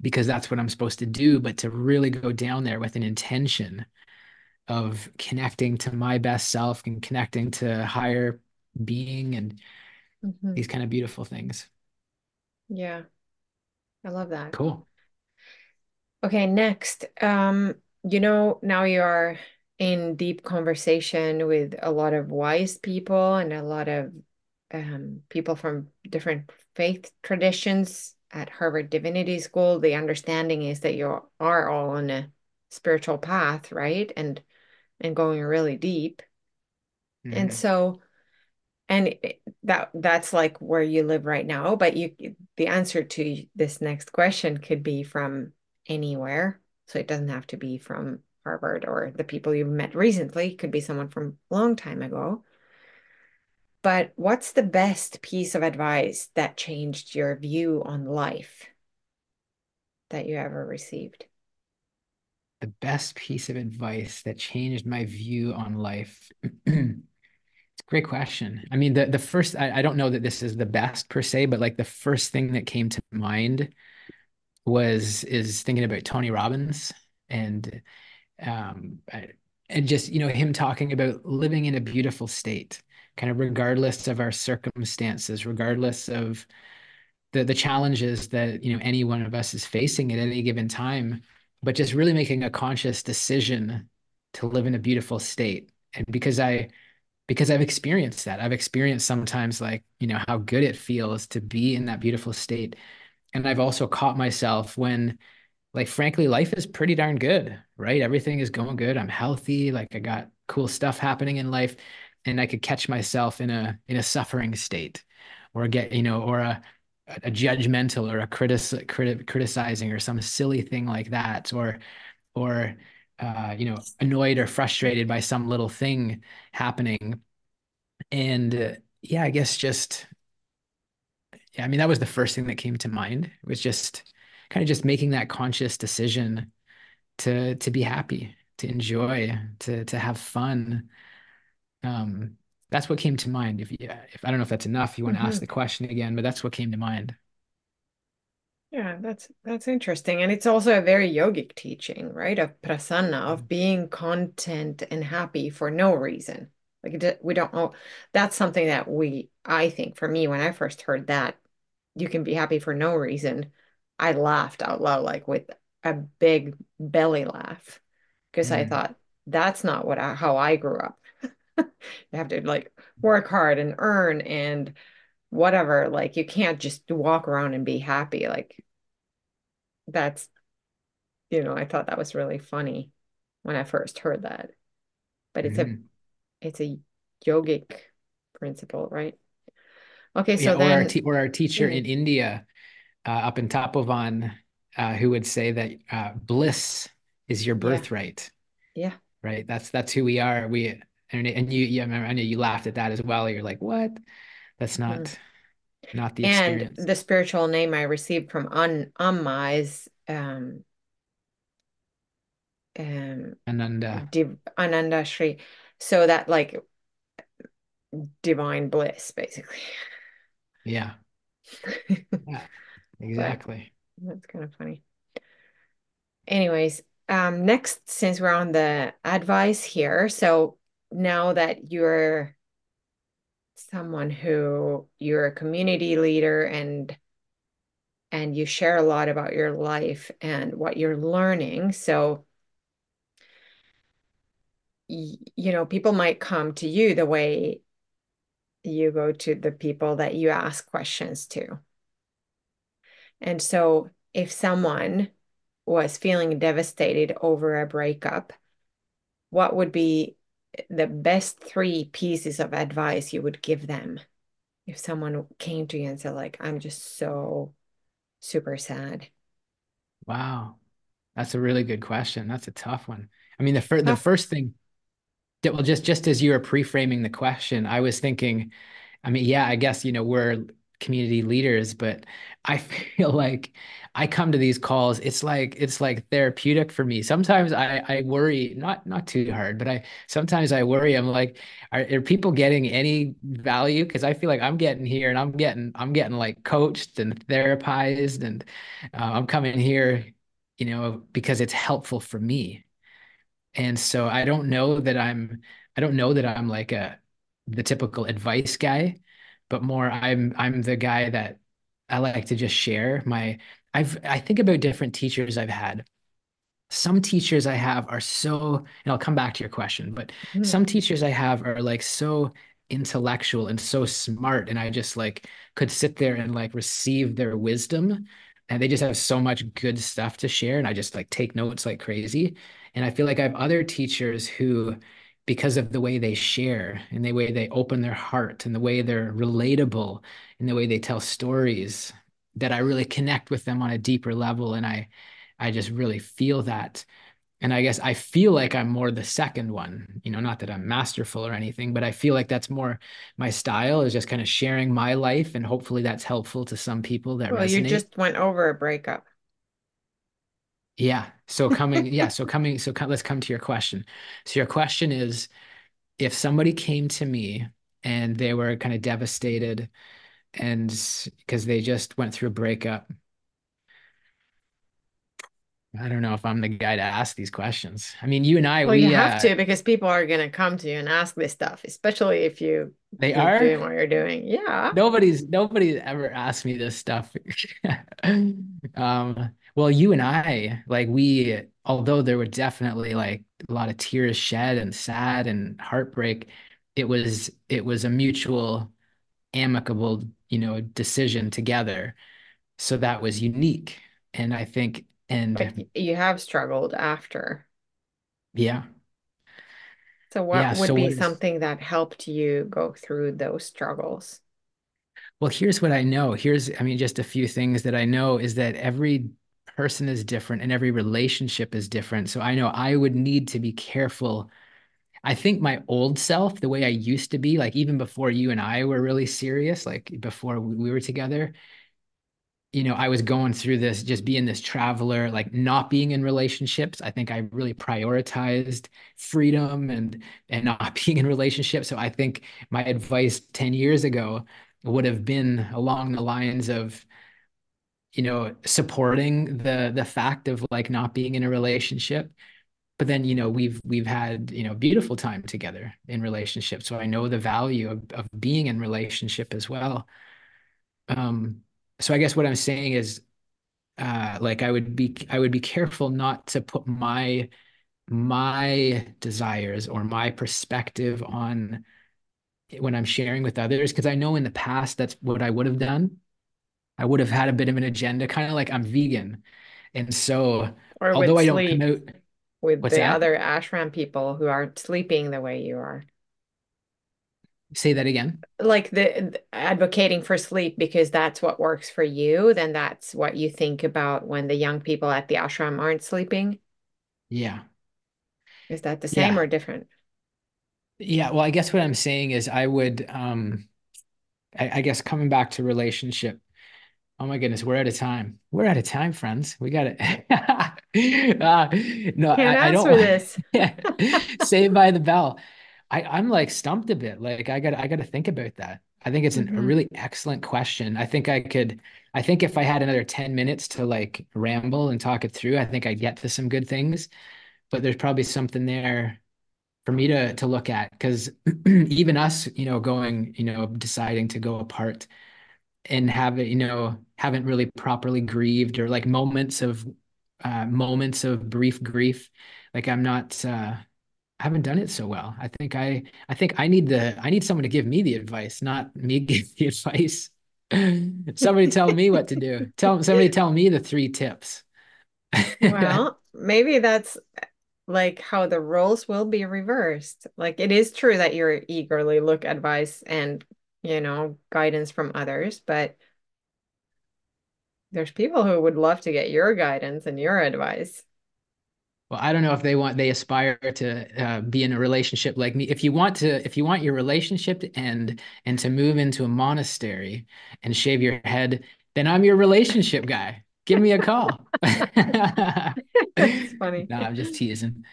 because that's what I'm supposed to do, but to really go down there with an intention of connecting to my best self and connecting to higher being and these kind of beautiful things. Yeah. I love that. Cool. Okay. Next, now you are in deep conversation with a lot of wise people and a lot of people from different faith traditions at Harvard Divinity School. The understanding is that you are all on a spiritual path, right? And going really deep. Mm-hmm. And so, that's like where you live right now, but the answer to this next question could be from anywhere. So it doesn't have to be from Harvard or the people you've met recently, could be someone from a long time ago. But what's the best piece of advice that changed your view on life that you ever received? The best piece of advice that changed my view on life. Great question. I mean, the first, I don't know that this is the best per se, but like the first thing that came to mind is thinking about Tony Robbins and just, you know, him talking about living in a beautiful state, kind of regardless of our circumstances, regardless of the challenges that, you know, any one of us is facing at any given time, but just really making a conscious decision to live in a beautiful state. And because I've experienced that, I've experienced sometimes like, you know, how good it feels to be in that beautiful state. And I've also caught myself when, like, frankly, life is pretty darn good, right? Everything is going good. I'm healthy. Like, I got cool stuff happening in life, and I could catch myself in a suffering state, or get, you know, or a judgmental or a criticizing or some silly thing like that, or you know, annoyed or frustrated by some little thing happening. And yeah, I guess just, yeah, I mean, that was the first thing that came to mind, was just kind of just making that conscious decision to be happy, to enjoy, to have fun. That's what came to mind. If I don't know if that's enough, you want to ask the question again, but that's what came to mind. Yeah, that's interesting. And it's also a very yogic teaching, right? Of prasanna, of being content and happy for no reason. Like, we don't know. That's something that I think for me, when I first heard that, you can be happy for no reason, I laughed out loud, like with a big belly laugh. Because I thought, that's not how I grew up. You have to like work hard and earn and whatever, like you can't just walk around and be happy. Like, that's, you know, I thought that was really funny when I first heard that, but it's a yogic principle, right? Okay. So yeah, then our teacher in India, up in Tapovan, who would say that bliss is your birthright. Yeah. Right. That's who we are. And I know you laughed at that as well. You're like, what? That's not the experience. And the spiritual name I received from Amma is Ananda. Ananda Sri. So that, like, divine bliss, basically. Yeah. Yeah, exactly. But that's kind of funny. Anyways, next, since we're on the advice here, so now that you're someone who, you're a community leader and you share a lot about your life and what you're learning, so, you know, people might come to you the way you go to the people that you ask questions to. And so if someone was feeling devastated over a breakup, what would be the best 3 pieces of advice you would give them if someone came to you and said, like, I'm just so super sad? Wow. That's a really good question. That's a tough one. I mean, the first thing that, well, just as you were pre-framing the question, I was thinking, I mean, yeah, I guess, you know, we're community leaders, but I feel like I come to these calls, it's like therapeutic for me. Sometimes I worry, not too hard, but sometimes I worry, I'm like, are people getting any value? Because I feel like I'm getting here and I'm getting like coached and therapized, and I'm coming here, you know, because it's helpful for me. And so I don't know that I'm like the typical advice guy, but more I'm the guy that I like to just share I think about different teachers I've had. Some teachers I have are so, and I'll come back to your question, but some teachers I have are like so intellectual and so smart, and I just like could sit there and like receive their wisdom, and they just have so much good stuff to share, and I just like take notes like crazy. And I feel like I have other teachers who, because of the way they share and the way they open their heart and the way they're relatable and the way they tell stories, that I really connect with them on a deeper level. And I just really feel that. And I guess I feel like I'm more the second one, you know, not that I'm masterful or anything, but I feel like that's more my style, is just kind of sharing my life. And hopefully that's helpful to some people that resonate. You just went over a breakup. Yeah. So let's come to your question. So your question is, if somebody came to me and they were kind of devastated, and because they just went through a breakup. I don't know if I'm the guy to ask these questions. I mean, you and I, well, we have to, because people are going to come to you and ask this stuff, especially if you are doing what you're doing. Yeah. Nobody's ever asked me this stuff. Well, you and I, like we, although there were definitely like a lot of tears shed and sad and heartbreak, it was a mutual, amicable, decision together. So that was unique. And I think, but you have struggled after. Yeah. So what would be something that helped you go through those struggles? Well, here's what I know. Just a few things that I know is that every person is different and every relationship is different. So I know I would need to be careful. I think my old self, the way I used to be, like even before you and I were really serious, like before we were together, I was going through this, just being this traveler, like not being in relationships. I think I really prioritized freedom and not being in relationships. So I think my advice 10 years ago would have been along the lines of, supporting the fact of like not being in a relationship. But then, we've had, beautiful time together in relationships. So I know the value of being in relationship as well. So I guess what I'm saying is, I would be careful not to put my desires or my perspective on when I'm sharing with others, because I know in the past that's what I would have done. I would have had a bit of an agenda, kind of like I'm vegan, and so or although I don't promote with other ashram people who are sleeping the way you are. Say that again. Like the advocating for sleep because that's what works for you. Then that's what you think about when the young people at the ashram aren't sleeping. Yeah. Is that the same or different? Yeah. Well, I guess what I'm saying is I would, I guess coming back to relationship. Oh my goodness. We're out of time. We're out of time, friends. We got it. No, I don't for this. Saved by the Bell. I'm like stumped a bit. Like I gotta think about that. I think it's a really excellent question. I think if I had another 10 minutes to like ramble and talk it through, I think I'd get to some good things, but there's probably something there for me to look at. 'Cause even us, going, deciding to go apart and haven't really properly grieved, or like moments of brief grief. Like I'm not, I haven't done it so well. I think I need I need someone to give me the advice, not me give the advice. Somebody tell me what to do. Somebody tell me the 3 tips. Well, maybe that's like how the roles will be reversed. Like it is true that you're eagerly look advice and, guidance from others, but there's people who would love to get your guidance and your advice. Well, I don't know if they aspire to be in a relationship like me. If you want your relationship to end and to move into a monastery and shave your head, then I'm your relationship guy. Give me a call. That's funny. No, I'm just teasing.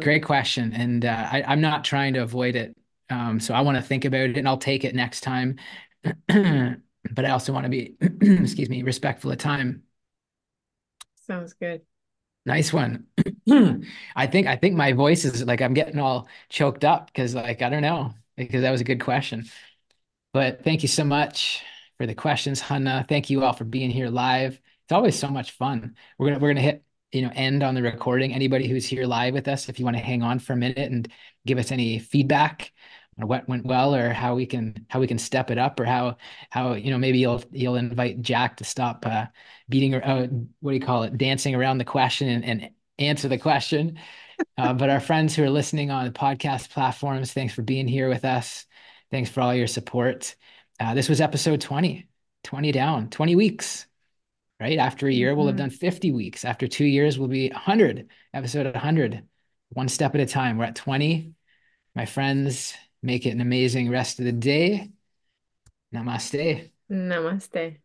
Great question. And I'm not trying to avoid it. So I want to think about it and I'll take it next time. But I also want to be, excuse me, respectful of time. Sounds good. Nice one. I think my voice is like, I'm getting all choked up because like, I don't know, because that was a good question, but thank you so much for the questions, Hanna. Thank you all for being here live. It's always so much fun. We're going to hit, end on the recording. Anybody who's here live with us, if you want to hang on for a minute and give us any feedback on what went well, or how we can step it up, or how maybe you'll invite Jack to stop beating or dancing around the question and answer the question. But our friends who are listening on the podcast platforms, thanks for being here with us. Thanks for all your support. This was episode 20 down, 20 weeks, right? After a year, we'll have done 50 weeks. After 2 years, we'll be 100, episode 100, one step at a time. We're at 20. My friends, make it an amazing rest of the day. Namaste. Namaste.